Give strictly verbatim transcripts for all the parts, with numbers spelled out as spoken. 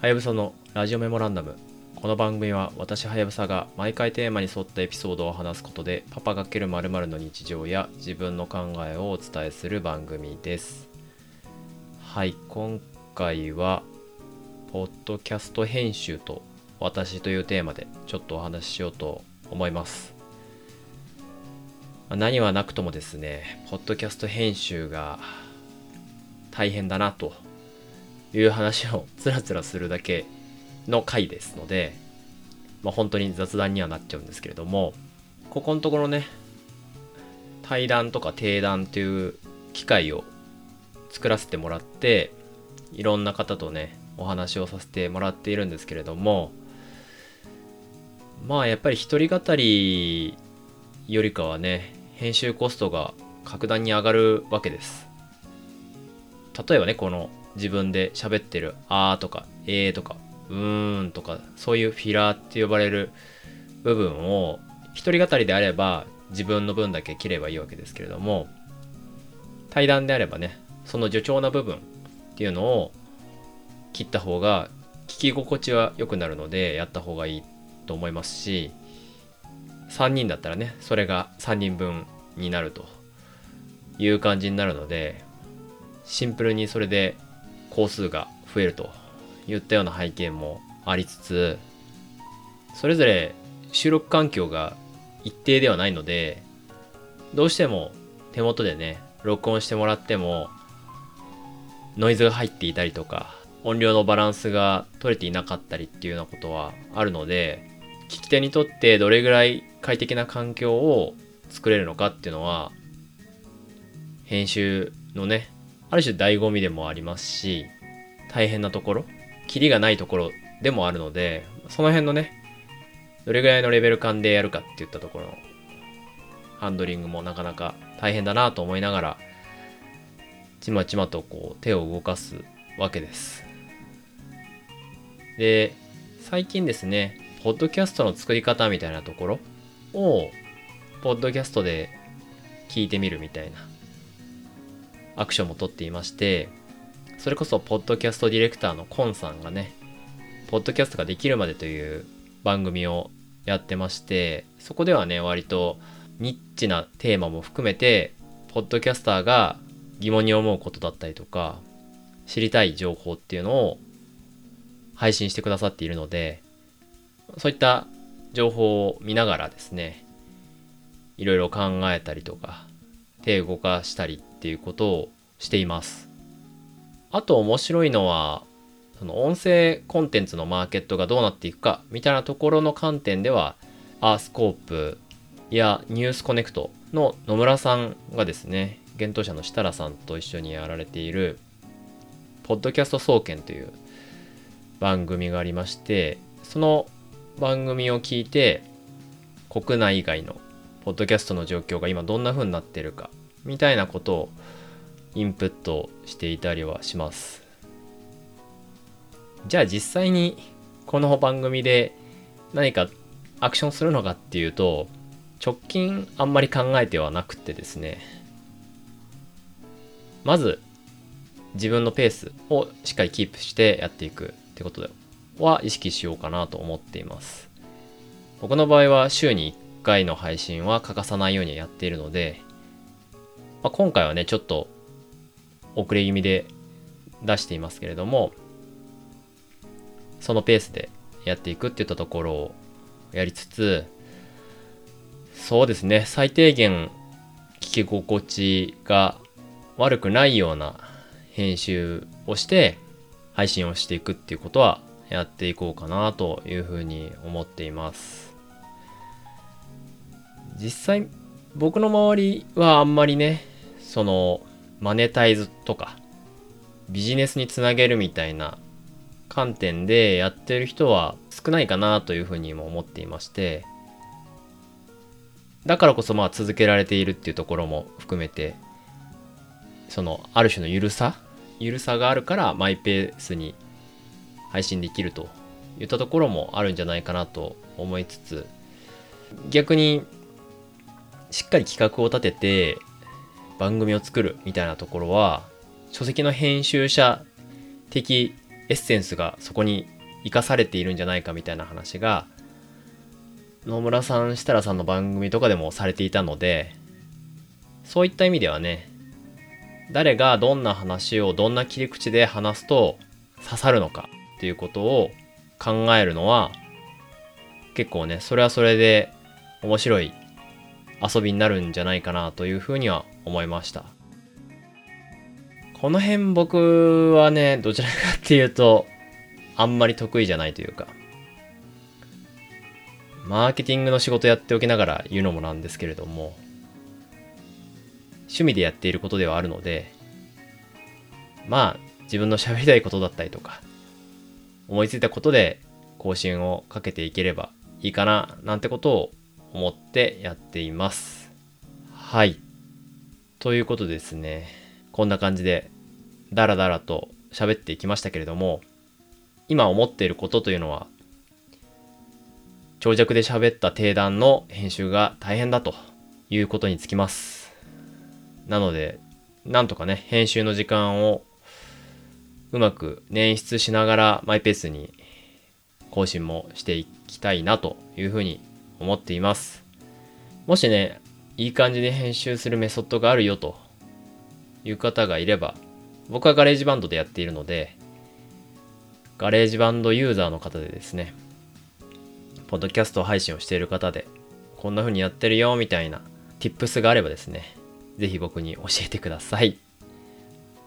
はやぶさのラジオメモランダム。この番組は私はやぶさが毎回テーマに沿ったエピソードを話すことでパパ×〇〇の日常や自分の考えをお伝えする番組です。はい、今回はポッドキャスト編集と私というテーマでちょっとお話ししようと思います。何はなくともですね、ポッドキャスト編集が大変だなという話をつらつらするだけの回ですので、まあ、本当に雑談にはなっちゃうんですけれども、ここのところね、対談とか定談という機会を作らせてもらって、いろんな方とねお話をさせてもらっているんですけれども、まあやっぱり一人語りよりかはね、編集コストが格段に上がるわけです。例えばね、この自分で喋ってるあーとかえーとかうーんとか、そういうフィラーって呼ばれる部分を一人語りであれば自分の分だけ切ればいいわけですけれども、対談であればね、その冗長な部分っていうのを切った方が聞き心地は良くなるので、やった方がいいと思いますし、さんにんだったらね、それがさんにんぶんになるという感じになるので、シンプルにそれで工数が増えるといったような背景もありつつ、それぞれ収録環境が一定ではないので、どうしても手元でね録音してもらってもノイズが入っていたりとか、音量のバランスが取れていなかったりっていうようなことはあるので、聞き手にとってどれぐらい快適な環境を作れるのかっていうのは、編集のねある種醍醐味でもありますし、大変なところ、キリがないところでもあるので、その辺のねどれぐらいのレベル感でやるかっていったところのハンドリングもなかなか大変だなと思いながら、ちまちまとこう手を動かすわけです。で、最近ですね、ポッドキャストの作り方みたいなところをポッドキャストで聞いてみるみたいなアクションも取っていまして、それこそポッドキャストディレクターのコンさんがね、ポッドキャストができるまでという番組をやってまして、そこではね割とニッチなテーマも含めて、ポッドキャスターが疑問に思うことだったりとか、知りたい情報っていうのを配信してくださっているので、そういった情報を見ながらですね、いろいろ考えたりとか手を動かしたりっていうことをしています。あと面白いのは、その音声コンテンツのマーケットがどうなっていくかみたいなところの観点では、アースコープやニュースコネクトの野村さんがですね、現当社の設楽さんと一緒にやられているポッドキャスト総研という番組がありまして、その番組を聞いて国内以外のポッドキャストの状況が今どんな風になってるかみたいなことをインプットしていたりはします。じゃあ実際にこの番組で何かアクションするのかっていうと、直近あんまり考えてはなくてですね、まず自分のペースをしっかりキープしてやっていくってことは意識しようかなと思っています。僕の場合は週にいっかいの配信は欠かさないようにやっているので、まあ、今回はねちょっと遅れ気味で出していますけれども、そのペースでやっていくっていったところをやりつつ、そうですね、最低限聞き心地が悪くないような編集をして配信をしていくっていうことはやっていこうかなというふうに思っています。実際僕の周りはあんまりね、そのマネタイズとかビジネスにつなげるみたいな観点でやってる人は少ないかなというふうにも思っていまして、だからこそまあ続けられているっていうところも含めて、そのある種のゆるさゆるさがあるからマイペースに配信できるといったところもあるんじゃないかなと思いつつ、逆にしっかり企画を立てて番組を作るみたいなところは書籍の編集者的エッセンスがそこに生かされているんじゃないかみたいな話が野村さん、設楽さんの番組とかでもされていたので、そういった意味ではね、誰がどんな話をどんな切り口で話すと刺さるのかっていうことを考えるのは結構ね、それはそれで面白い遊びになるんじゃないかなというふうには思いました。この辺僕はね、どちらかっていうとあんまり得意じゃないというか、マーケティングの仕事やっておきながら言うのもなんですけれども、趣味でやっていることではあるので、まあ自分の喋りたいことだったりとか思いついたことで更新をかけていければいいかななんてことを思ってやっています。はい、ということですね。こんな感じでダラダラと喋っていきましたけれども、今思っていることというのは、長尺で喋った定談の編集が大変だということにつきます。なのでなんとかね、編集の時間をうまく捻出しながらマイペースに更新もしていきたいなというふうに思っています。もしね、いい感じで編集するメソッドがあるよという方がいれば、僕はガレージバンドでやっているので、ガレージバンドユーザーの方でですね、ポッドキャスト配信をしている方でこんな風にやってるよみたいな Tips があればですね、ぜひ僕に教えてください。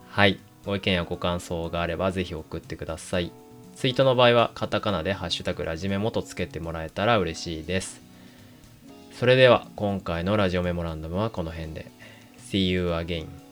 はい、ご意見やご感想があればぜひ送ってください。ツイートの場合はカタカナでハッシュタグラジメモとつけてもらえたら嬉しいです。それでは今回のラジオメモランダムはこの辺で。 See you again.